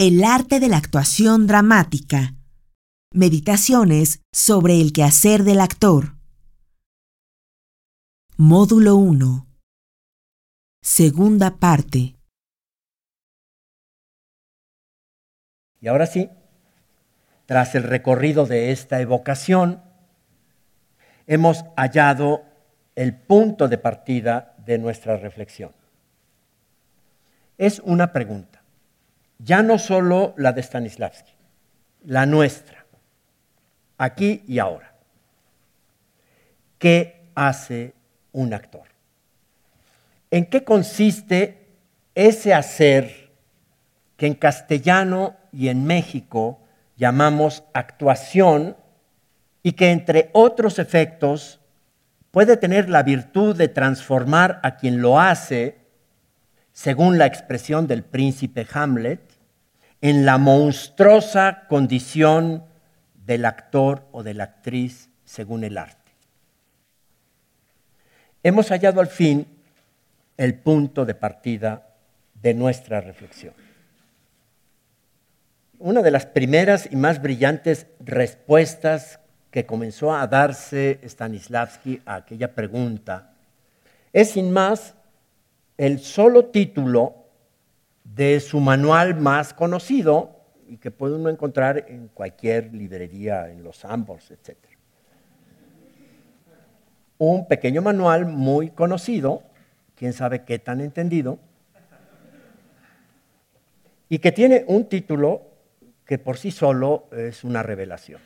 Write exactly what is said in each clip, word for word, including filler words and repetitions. El arte de la actuación dramática. Meditaciones sobre el quehacer del actor. Módulo uno. Segunda parte. Y ahora sí, tras el recorrido de esta evocación, hemos hallado el punto de partida de nuestra reflexión. Es una pregunta, ya no solo la de Stanislavski, la nuestra, aquí y ahora. ¿Qué hace un actor? ¿En qué consiste ese hacer que en castellano y en México llamamos actuación y que, entre otros efectos, puede tener la virtud de transformar a quien lo hace, según la expresión del príncipe Hamlet, en la monstruosa condición del actor o de la actriz según el arte? Hemos hallado al fin el punto de partida de nuestra reflexión. Una de las primeras y más brillantes respuestas que comenzó a darse Stanislavski a aquella pregunta es, sin más, el solo título de su manual más conocido y que puede uno encontrar en cualquier librería, en los Ambos, etcétera. Un pequeño manual muy conocido, quién sabe qué tan entendido, y que tiene un título que por sí solo es una revelación.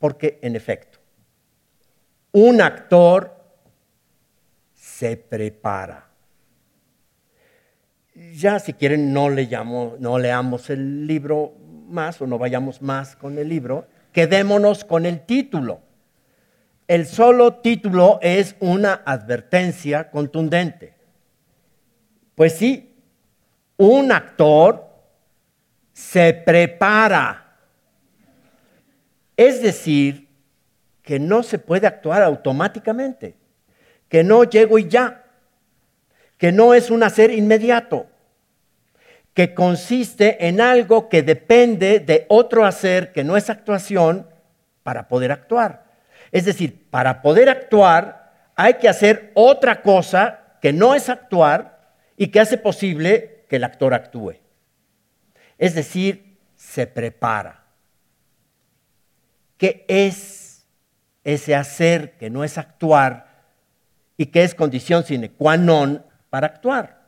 Porque, en efecto, un actor se prepara. Ya, si quieren, no, le llamo, no leamos el libro más o no vayamos más con el libro, quedémonos con el título. El solo título es una advertencia contundente. Pues sí, un actor se prepara, es decir, que no se puede actuar automáticamente, que no llego y ya, que no es un hacer inmediato, que consiste en algo que depende de otro hacer que no es actuación para poder actuar. Es decir, para poder actuar hay que hacer otra cosa que no es actuar y que hace posible que el actor actúe. Es decir, se prepara. ¿Qué es ese hacer que no es actuar y que es condición sine qua non para actuar?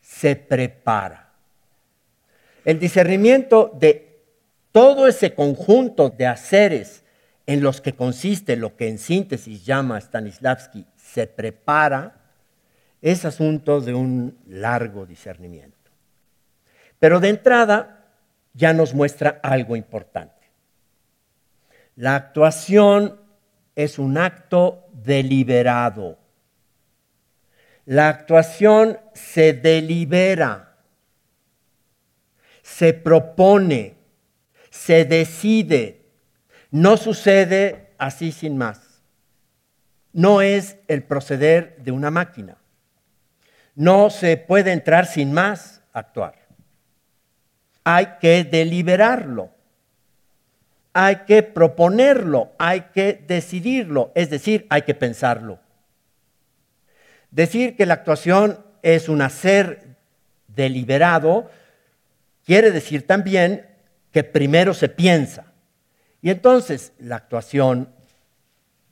Se prepara. El discernimiento de todo ese conjunto de haceres en los que consiste lo que en síntesis llama Stanislavski se prepara es asunto de un largo discernimiento. Pero de entrada ya nos muestra algo importante. La actuación es un acto deliberado. La actuación se delibera, se propone, se decide. No sucede así sin más. No es el proceder de una máquina. No se puede entrar sin más a actuar. Hay que deliberarlo, hay que proponerlo, hay que decidirlo, es decir, hay que pensarlo. Decir que la actuación es un hacer deliberado quiere decir también que primero se piensa. Y entonces la actuación,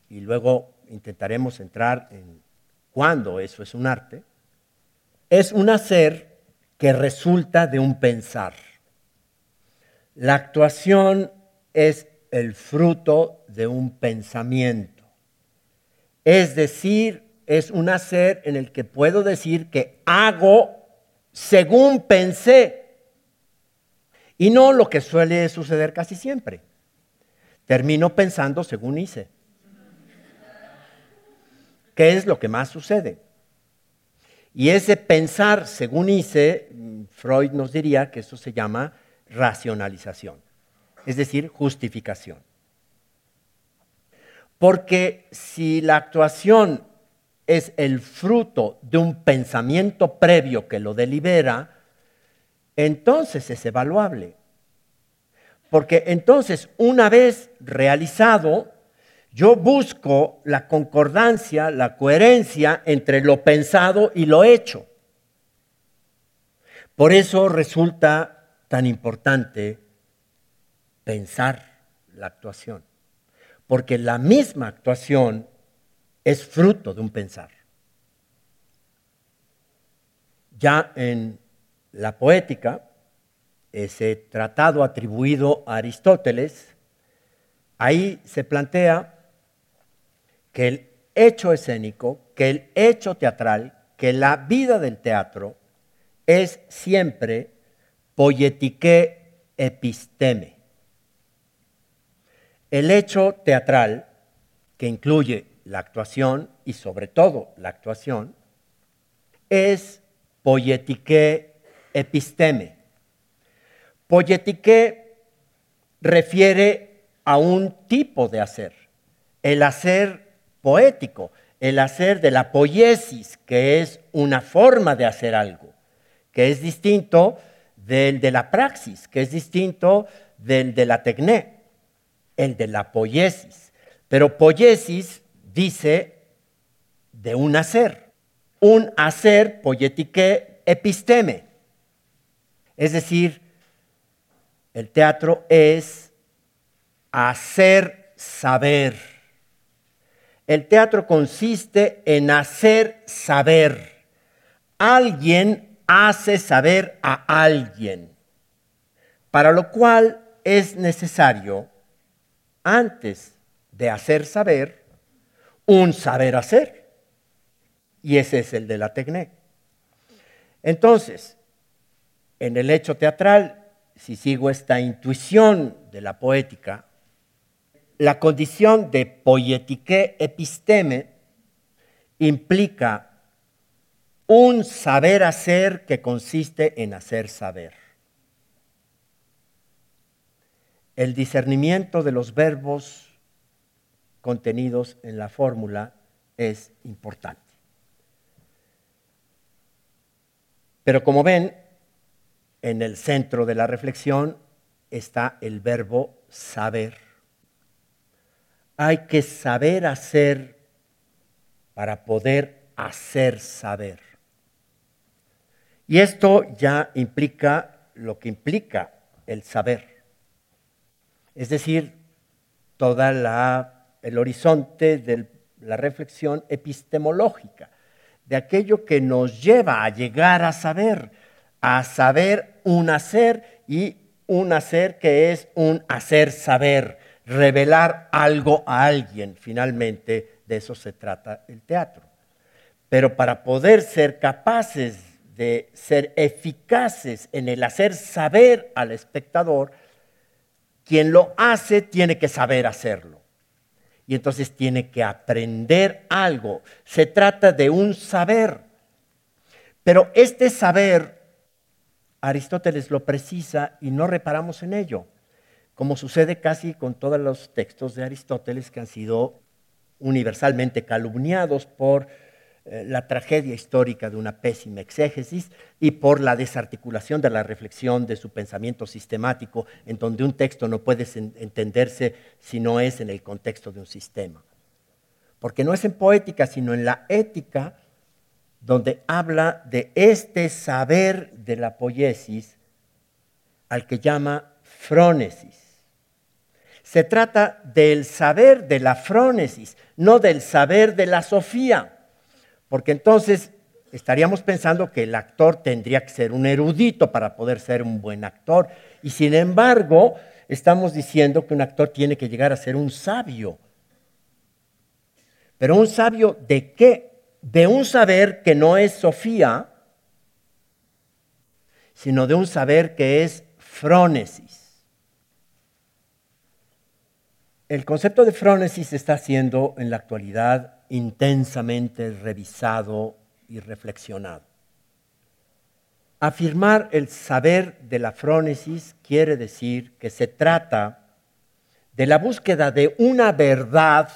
y luego intentaremos entrar en cuándo eso es un arte, es un hacer que resulta de un pensar. La actuación es el fruto de un pensamiento, es decir, es un hacer en el que puedo decir que hago según pensé y no lo que suele suceder casi siempre. Termino pensando según hice. ¿Qué es lo que más sucede? Y ese pensar según hice, Freud nos diría que eso se llama racionalización, es decir, justificación. Porque si la actuación es el fruto de un pensamiento previo que lo delibera, entonces es evaluable. Porque entonces, una vez realizado, yo busco la concordancia, la coherencia entre lo pensado y lo hecho. Por eso resulta tan importante pensar la actuación, porque la misma actuación es fruto de un pensar. Ya en la Poética, ese tratado atribuido a Aristóteles, ahí se plantea que el hecho escénico, que el hecho teatral, que la vida del teatro es siempre poietique episteme. El hecho teatral, que incluye la actuación y sobre todo la actuación, es poietique episteme. Poietique refiere a un tipo de hacer, el hacer poético, el hacer de la poiesis, que es una forma de hacer algo, que es distinto del de la praxis, que es distinto del de la tecné, el de la poiesis. Pero poiesis dice de un hacer, un hacer poietique episteme, es decir, el teatro es hacer saber. El teatro consiste en hacer saber. Alguien hace saber a alguien, para lo cual es necesario, antes de hacer saber, un saber hacer. Y ese es el de la tecné. Entonces, en el hecho teatral, si sigo esta intuición de la Poética, la condición de poietique episteme implica un saber hacer que consiste en hacer saber. El discernimiento de los verbos contenidos en la fórmula es importante. Pero como ven, en el centro de la reflexión está el verbo saber. Hay que saber hacer para poder hacer saber. Y esto ya implica lo que implica el saber. Es decir, toda la, el horizonte de la reflexión epistemológica, de aquello que nos lleva a llegar a saber, a saber un hacer, y un hacer que es un hacer saber, revelar algo a alguien. Finalmente, de eso se trata el teatro. Pero para poder ser capaces de ser eficaces en el hacer saber al espectador, quien lo hace tiene que saber hacerlo. Y entonces tiene que aprender algo. Se trata de un saber. Pero este saber, Aristóteles lo precisa y no reparamos en ello, como sucede casi con todos los textos de Aristóteles que han sido universalmente calumniados por eh, la tragedia histórica de una pésima exégesis y por la desarticulación de la reflexión de su pensamiento sistemático, en donde un texto no puede en- entenderse si no es en el contexto de un sistema. Porque no es en Poética, sino en la Ética, donde habla de este saber de la poiesis al que llama frónesis. Se trata del saber de la frónesis, no del saber de la sofía, porque entonces estaríamos pensando que el actor tendría que ser un erudito para poder ser un buen actor, y sin embargo estamos diciendo que un actor tiene que llegar a ser un sabio. ¿Pero un sabio de qué? De un saber que no es sofía, sino de un saber que es frónesis. El concepto de frónesis está siendo en la actualidad intensamente revisado y reflexionado. Afirmar el saber de la frónesis quiere decir que se trata de la búsqueda de una verdad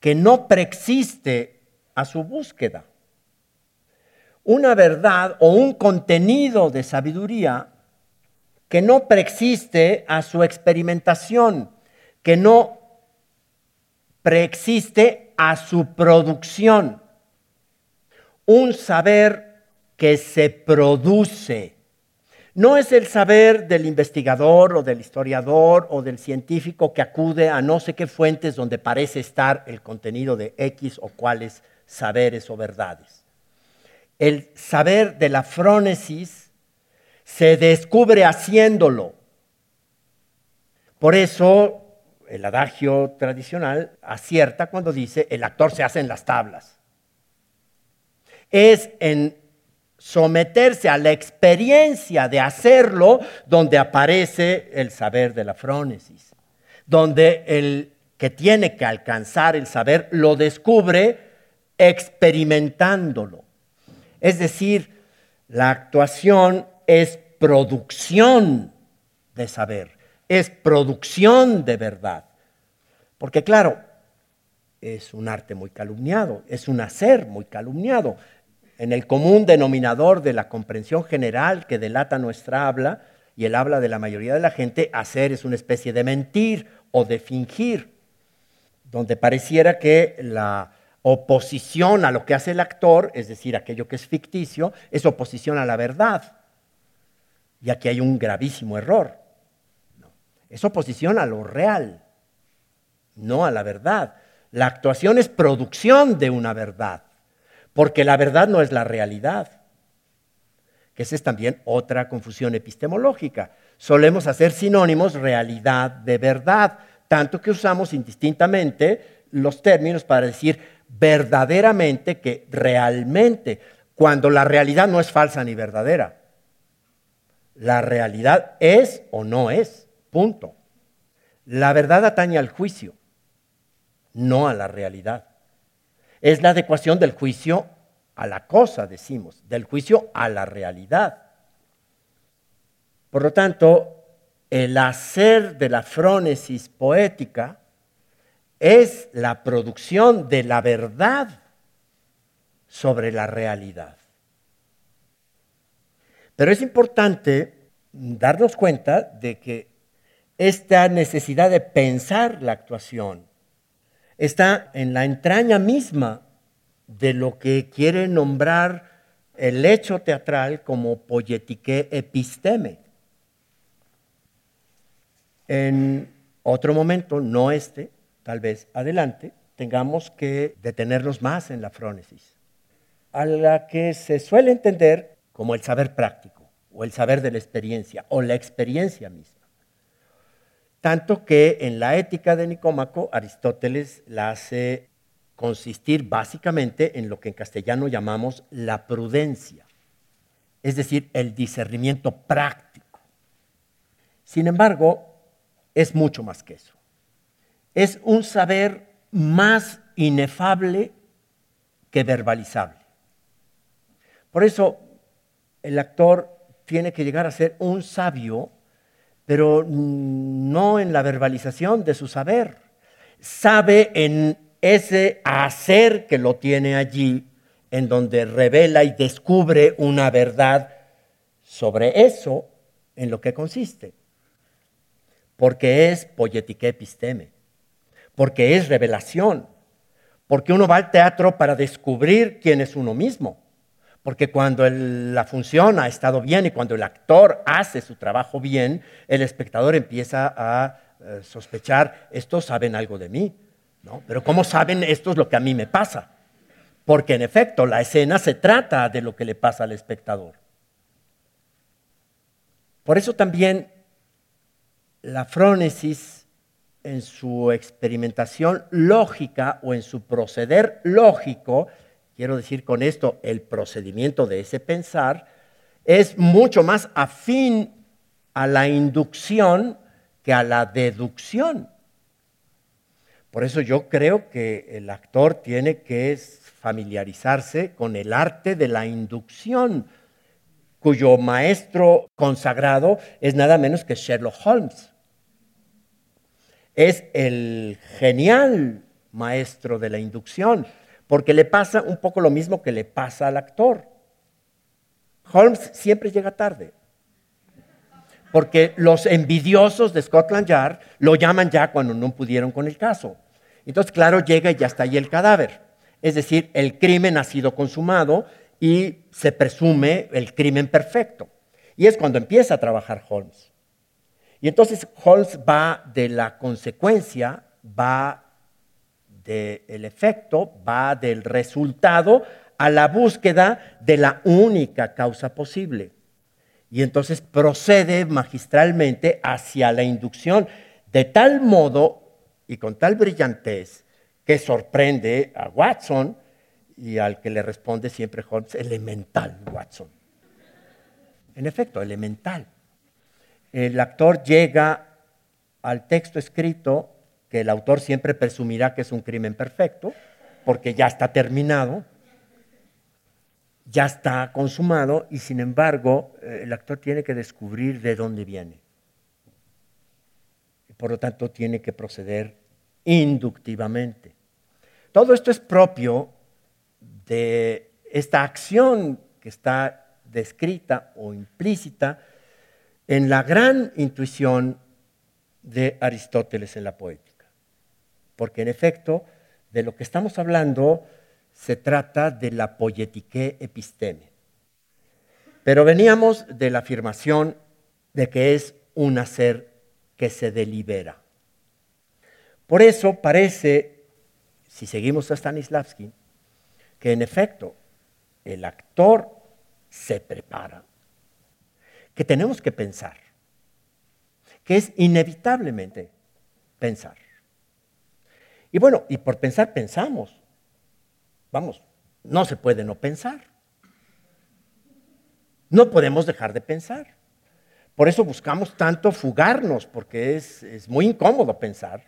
que no preexiste a su búsqueda. una verdad o un contenido de sabiduría que no preexiste a su experimentación, que no preexiste a su producción. Un saber que se produce. No es el saber del investigador o del historiador o del científico que acude a no sé qué fuentes donde parece estar el contenido de X o cuáles saberes o verdades. El saber de la frónesis se descubre haciéndolo. Por eso el adagio tradicional acierta cuando dice el actor se hace en las tablas. Es en someterse a la experiencia de hacerlo donde aparece el saber de la frónesis, donde el que tiene que alcanzar el saber lo descubre experimentándolo. Es decir, la actuación es producción de saber, es producción de verdad. Porque claro, es un arte muy calumniado, es un hacer muy calumniado. En el común denominador de la comprensión general que delata nuestra habla y el habla de la mayoría de la gente, hacer es una especie de mentir o de fingir, donde pareciera que la oposición a lo que hace el actor, es decir, aquello que es ficticio, es oposición a la verdad. Y aquí hay un gravísimo error. Es oposición a lo real, no a la verdad. La actuación es producción de una verdad. Porque la verdad no es la realidad, que esa es también otra confusión epistemológica. Solemos hacer sinónimos realidad de verdad, tanto que usamos indistintamente los términos para decir verdaderamente que realmente, cuando la realidad no es falsa ni verdadera. La realidad es o no es, punto. La verdad atañe al juicio, no a la realidad. Es la adecuación del juicio a la cosa, decimos, del juicio a la realidad. Por lo tanto, el hacer de la frónesis poética es la producción de la verdad sobre la realidad. Pero es importante darnos cuenta de que esta necesidad de pensar la actuación está en la entraña misma de lo que quiere nombrar el hecho teatral como poietique episteme. En otro momento, no este, tal vez adelante, tengamos que detenernos más en la frónesis, a la que se suele entender como el saber práctico, o el saber de la experiencia, o la experiencia misma. Tanto que en la Ética de Nicómaco, Aristóteles la hace consistir básicamente en lo que en castellano llamamos la prudencia, es decir, el discernimiento práctico. Sin embargo, es mucho más que eso. Es un saber más inefable que verbalizable. Por eso, el actor tiene que llegar a ser un sabio, pero no en la verbalización de su saber. Sabe en ese hacer que lo tiene allí, en donde revela y descubre una verdad sobre eso en lo que consiste. Porque es poietique episteme, porque es revelación, porque uno va al teatro para descubrir quién es uno mismo. Porque cuando el, la función ha estado bien y cuando el actor hace su trabajo bien, el espectador empieza a eh, sospechar, estos saben algo de mí, ¿no? Pero ¿cómo saben estos lo que a mí me pasa? Porque en efecto, la escena se trata de lo que le pasa al espectador. Por eso también la frónesis en su experimentación lógica o en su proceder lógico, quiero decir con esto, el procedimiento de ese pensar es mucho más afín a la inducción que a la deducción. Por eso yo creo que el actor tiene que familiarizarse con el arte de la inducción, cuyo maestro consagrado es nada menos que Sherlock Holmes. Es el genial maestro de la inducción, porque le pasa un poco lo mismo que le pasa al actor. Holmes siempre llega tarde, porque los envidiosos de Scotland Yard lo llaman ya cuando no pudieron con el caso. Entonces, claro, llega y ya está ahí el cadáver. Es decir, el crimen ha sido consumado y se presume el crimen perfecto. Y es cuando empieza a trabajar Holmes. Y entonces Holmes va de la consecuencia, va del efecto, va del resultado a la búsqueda de la única causa posible. Y entonces procede magistralmente hacia la inducción, de tal modo y con tal brillantez que sorprende a Watson y al que le responde siempre Holmes, elemental Watson. En efecto, elemental. El actor llega al texto escrito que el autor siempre presumirá que es un crimen perfecto, porque ya está terminado, ya está consumado, y sin embargo el actor tiene que descubrir de dónde viene. Por lo tanto, tiene que proceder inductivamente. Todo esto es propio de esta acción que está descrita o implícita en la gran intuición de Aristóteles en la poética. Porque en efecto, de lo que estamos hablando se trata de la poietique episteme. Pero veníamos de la afirmación de que es un hacer que se delibera. Por eso parece, si seguimos a Stanislavski, que en efecto el actor se prepara, que tenemos que pensar, que es inevitablemente pensar. Y bueno, y por pensar pensamos. Vamos, no se puede no pensar. No podemos dejar de pensar. Por eso buscamos tanto fugarnos, porque es, es muy incómodo pensar.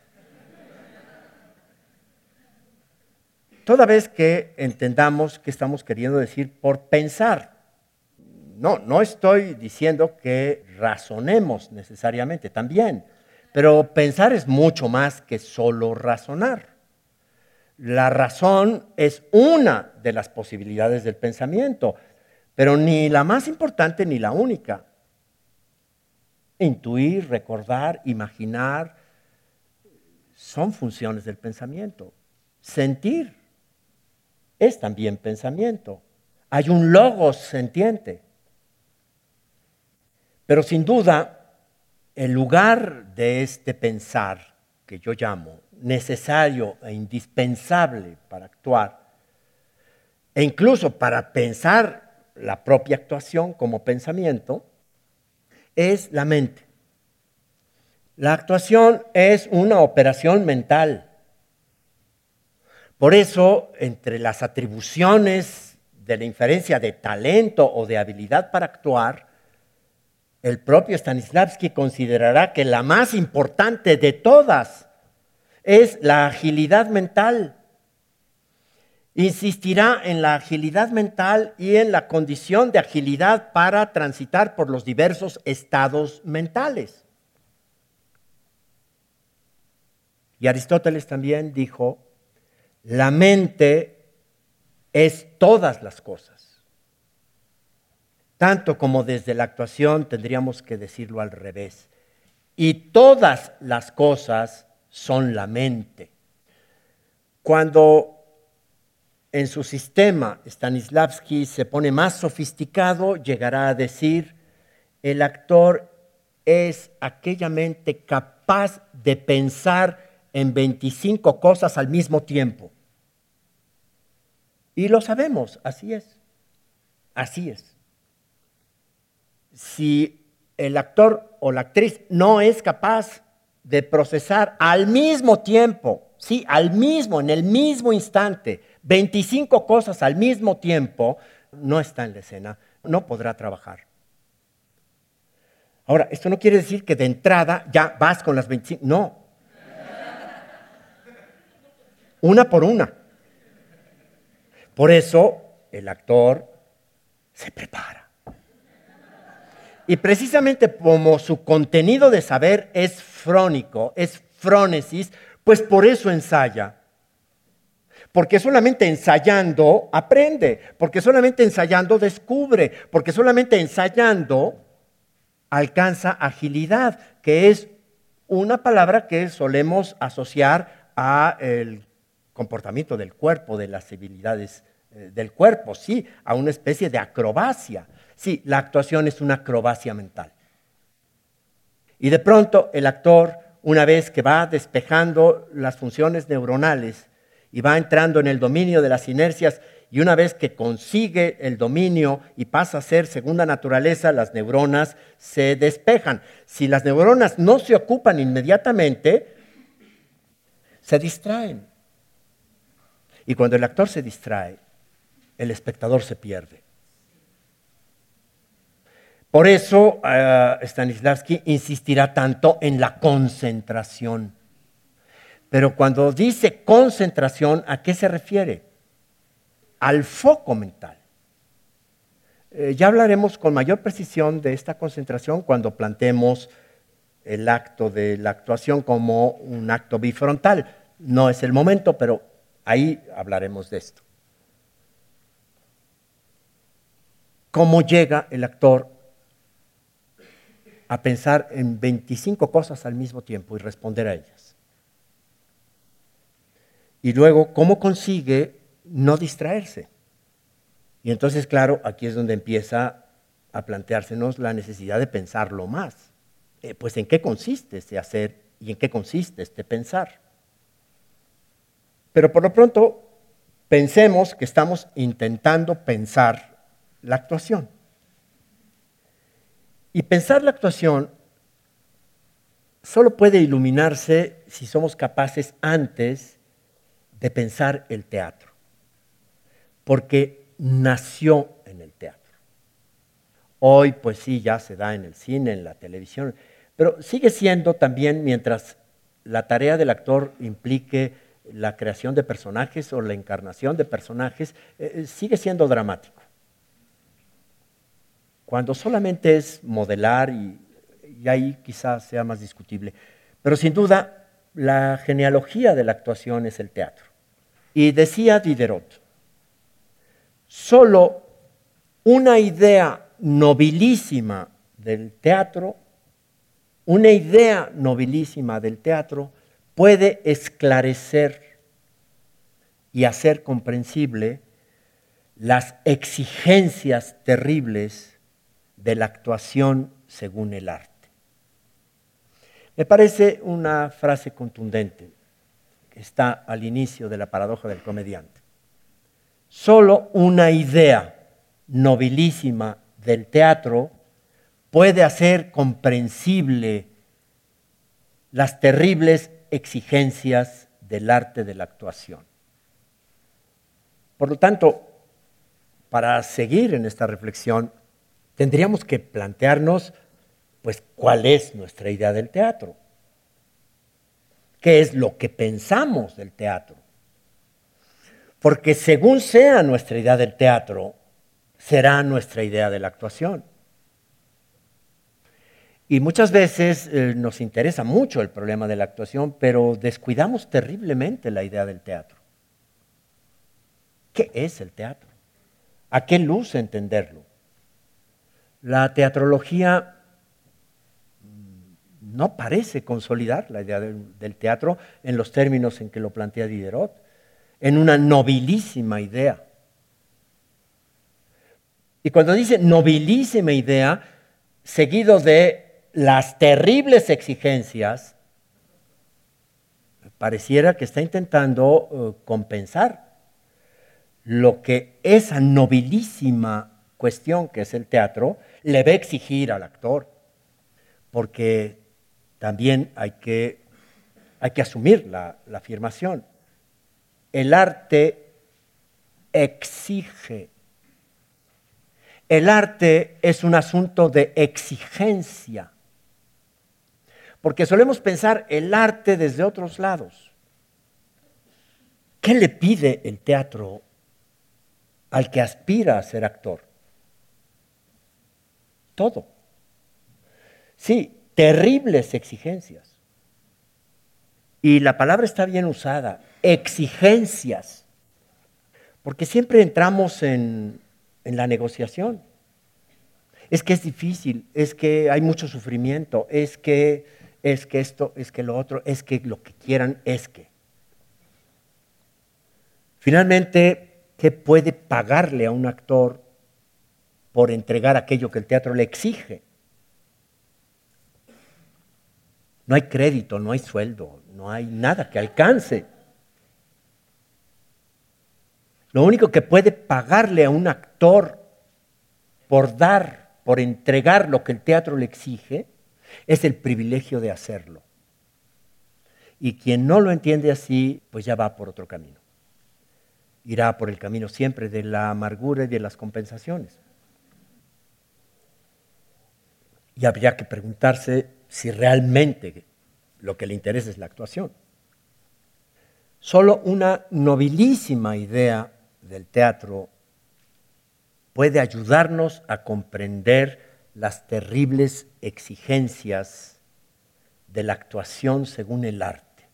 Toda vez que entendamos qué estamos queriendo decir por pensar. No, no estoy diciendo que razonemos necesariamente, también. Pero pensar es mucho más que solo razonar. La razón es una de las posibilidades del pensamiento, pero ni la más importante ni la única. Intuir, recordar, imaginar, son funciones del pensamiento. Sentir es también pensamiento. Hay un logos sentiente. Pero sin duda, el lugar de este pensar, que yo llamo necesario e indispensable para actuar, e incluso para pensar la propia actuación como pensamiento, es la mente. La actuación es una operación mental. Por eso, entre las atribuciones de la inferencia de talento o de habilidad para actuar, el propio Stanislavski considerará que la más importante de todas es la agilidad mental. Insistirá en la agilidad mental y en la condición de agilidad para transitar por los diversos estados mentales. Y Aristóteles también dijo, la mente es todas las cosas. Tanto como desde la actuación tendríamos que decirlo al revés. Y todas las cosas son la mente. Cuando en su sistema Stanislavski se pone más sofisticado, llegará a decir, el actor es aquella mente capaz de pensar en veinticinco cosas al mismo tiempo. Y lo sabemos, así es, así es. Si el actor o la actriz no es capaz de procesar al mismo tiempo, sí, al mismo, en el mismo instante, veinticinco cosas al mismo tiempo, no está en la escena, no podrá trabajar. Ahora, esto no quiere decir que de entrada ya vas con las veinticinco, no. Una por una. Por eso el actor se prepara. Y precisamente como su contenido de saber es frónico, es frónesis, pues por eso ensaya. Porque solamente ensayando aprende, porque solamente ensayando descubre, porque solamente ensayando alcanza agilidad, que es una palabra que solemos asociar al comportamiento del cuerpo, de las habilidades del cuerpo, sí, a una especie de acrobacia. Sí, la actuación es una acrobacia mental. Y de pronto el actor, una vez que va despejando las funciones neuronales y va entrando en el dominio de las inercias, y una vez que consigue el dominio y pasa a ser segunda naturaleza, las neuronas se despejan. Si las neuronas no se ocupan inmediatamente, se distraen. Y cuando el actor se distrae, el espectador se pierde. Por eso eh, Stanislavski insistirá tanto en la concentración. Pero cuando dice concentración, ¿a qué se refiere? Al foco mental. Eh, ya hablaremos con mayor precisión de esta concentración cuando planteemos el acto de la actuación como un acto bifrontal. No es el momento, pero ahí hablaremos de esto. ¿Cómo llega el actor a pensar en veinticinco cosas al mismo tiempo y responder a ellas? Y luego, ¿cómo consigue no distraerse? Y entonces, claro, aquí es donde empieza a planteársenos la necesidad de pensarlo más. Eh, pues, ¿en qué consiste este hacer y en qué consiste este pensar? Pero por lo pronto, pensemos que estamos intentando pensar la actuación. Y pensar la actuación solo puede iluminarse si somos capaces antes de pensar el teatro, porque nació en el teatro. Hoy, pues sí, ya se da en el cine, en la televisión, pero sigue siendo también, mientras la tarea del actor implique la creación de personajes o la encarnación de personajes, eh, sigue siendo dramático. Cuando solamente es modelar, y, y ahí quizás sea más discutible. Pero sin duda, la genealogía de la actuación es el teatro. Y decía Diderot, solo una idea nobilísima del teatro, una idea nobilísima del teatro puede esclarecer y hacer comprensible las exigencias terribles de la actuación según el arte. Me parece una frase contundente que está al inicio de la paradoja del comediante. Solo una idea nobilísima del teatro puede hacer comprensible las terribles exigencias del arte de la actuación. Por lo tanto, para seguir en esta reflexión, tendríamos que plantearnos, pues, cuál es nuestra idea del teatro. ¿Qué es lo que pensamos del teatro? Porque según sea nuestra idea del teatro, será nuestra idea de la actuación. Y muchas veces eh, nos interesa mucho el problema de la actuación, pero descuidamos terriblemente la idea del teatro. ¿Qué es el teatro? ¿A qué luz entenderlo? La teatrología no parece consolidar la idea del, del teatro en los términos en que lo plantea Diderot, en una nobilísima idea. Y cuando dice nobilísima idea, seguido de las terribles exigencias, pareciera que está intentando eh, compensar lo que esa nobilísima cuestión que es el teatro le va a exigir al actor, porque también hay que, hay que asumir la, la afirmación. El arte exige. El arte es un asunto de exigencia, porque solemos pensar el arte desde otros lados. ¿Qué le pide el teatro al que aspira a ser actor? Todo. Sí, terribles exigencias. Y la palabra está bien usada, exigencias. Porque siempre entramos en, en la negociación. Es que es difícil, es que hay mucho sufrimiento, es que, es que esto, es que lo otro, es que lo que quieran, es que. Finalmente, ¿qué puede pagarle a un actor por entregar aquello que el teatro le exige? No hay crédito, no hay sueldo, no hay nada que alcance. Lo único que puede pagarle a un actor por dar, por entregar lo que el teatro le exige, es el privilegio de hacerlo. Y quien no lo entiende así, pues ya va por otro camino. Irá por el camino siempre de la amargura y de las compensaciones. Y habría que preguntarse si realmente lo que le interesa es la actuación. Solo una nobilísima idea del teatro puede ayudarnos a comprender las terribles exigencias de la actuación según el arte.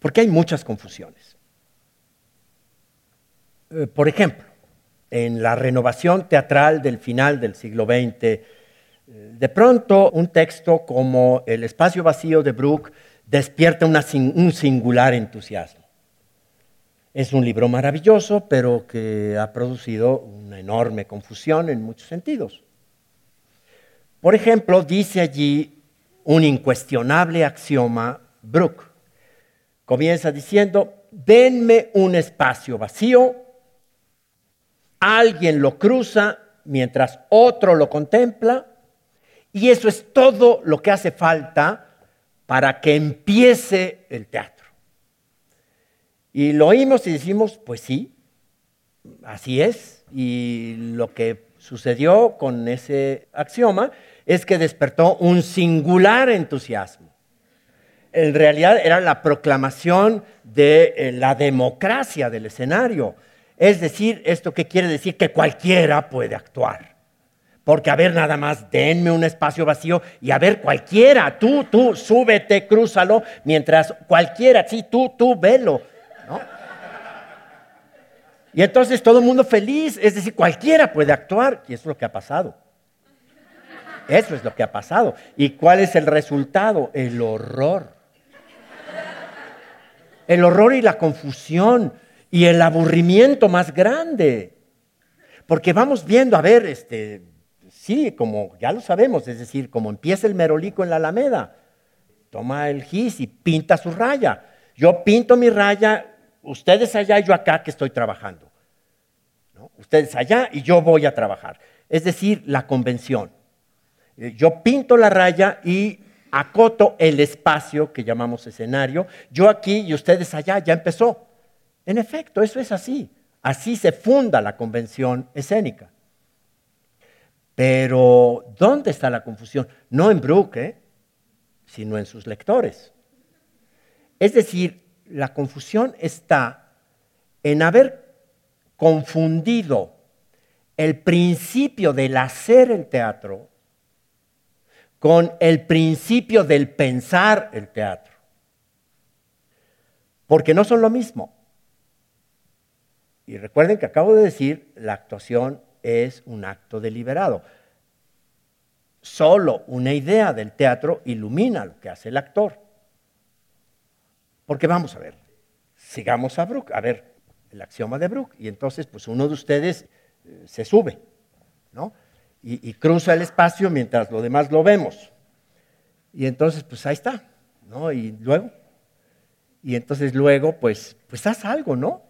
Porque hay muchas confusiones. Por ejemplo, en la renovación teatral del final del siglo veinte, de pronto un texto como El espacio vacío de Brook despierta una, un singular entusiasmo. Es un libro maravilloso, pero que ha producido una enorme confusión en muchos sentidos. Por ejemplo, dice allí un incuestionable axioma Brook. Comienza diciendo, denme un espacio vacío, alguien lo cruza mientras otro lo contempla, y eso es todo lo que hace falta para que empiece el teatro. Y lo oímos y decimos, pues sí, así es. Y lo que sucedió con ese axioma es que despertó un singular entusiasmo. En realidad era la proclamación de la democracia del escenario. Es decir, ¿esto qué quiere decir? Que cualquiera puede actuar. Porque a ver, nada más, denme un espacio vacío y a ver, cualquiera, tú, tú, súbete, crúzalo, mientras cualquiera, sí, tú, tú, velo, ¿no? Y entonces todo el mundo feliz, es decir, cualquiera puede actuar, y eso es lo que ha pasado. Eso es lo que ha pasado. ¿Y cuál es el resultado? El horror. El horror y la confusión. Y el aburrimiento más grande, porque vamos viendo, a ver, este, sí, como ya lo sabemos, es decir, como empieza el merolico en la Alameda, toma el gis y pinta su raya. Yo pinto mi raya, ustedes allá y yo acá que estoy trabajando, ¿no? Ustedes allá y yo voy a trabajar. Es decir, la convención. Yo pinto la raya y acoto el espacio que llamamos escenario, yo aquí y ustedes allá, ya empezó. En efecto, eso es así. Así se funda la convención escénica. Pero, ¿dónde está la confusión? No en Brook, ¿eh? sino en sus lectores. Es decir, la confusión está en haber confundido el principio del hacer el teatro con el principio del pensar el teatro. Porque no son lo mismo. Y recuerden que acabo de decir, la actuación es un acto deliberado. Solo una idea del teatro ilumina lo que hace el actor. Porque vamos a ver, sigamos a Brook, a ver el axioma de Brook. Y entonces, pues uno de ustedes eh, se sube, ¿no? Y, y cruza el espacio mientras los demás lo vemos. Y entonces, pues ahí está, ¿no? Y luego, y entonces luego, pues, pues haz algo, ¿no?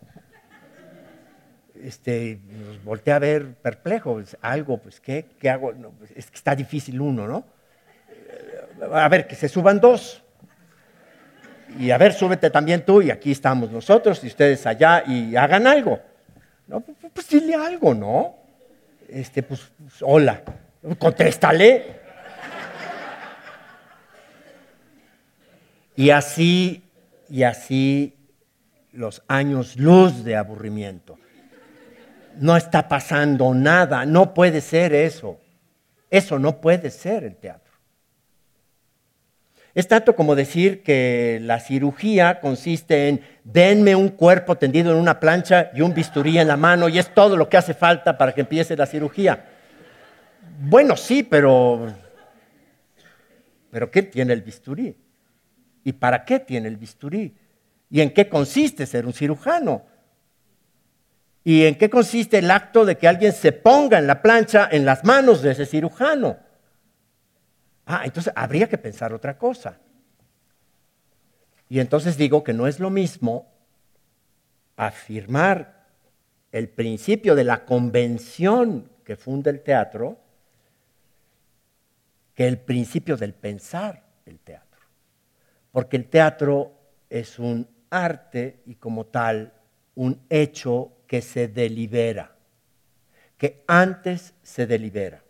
Este, volteé a ver perplejo, pues, algo, pues ¿qué, qué hago? No, pues, es que está difícil uno, ¿no? A ver, que se suban dos. Y a ver, súbete también tú, y aquí estamos nosotros, y ustedes allá, y hagan algo. No, pues, pues dile algo, ¿no? Este, pues, pues hola, contéstale. Y así, y así los años luz de aburrimiento. No está pasando nada, no puede ser eso. Eso no puede ser el teatro. Es tanto como decir que la cirugía consiste en denme un cuerpo tendido en una plancha y un bisturí en la mano y es todo lo que hace falta para que empiece la cirugía. Bueno, sí, pero... ¿Pero qué tiene el bisturí? ¿Y para qué tiene el bisturí? ¿Y en qué consiste ser un cirujano? ¿Y en qué consiste el acto de que alguien se ponga en la plancha en las manos de ese cirujano? Ah, entonces habría que pensar otra cosa. Y entonces digo que no es lo mismo afirmar el principio de la convención que funda el teatro que el principio del pensar el teatro. Porque el teatro es un arte y como tal un hecho que se delibera, que antes se delibera.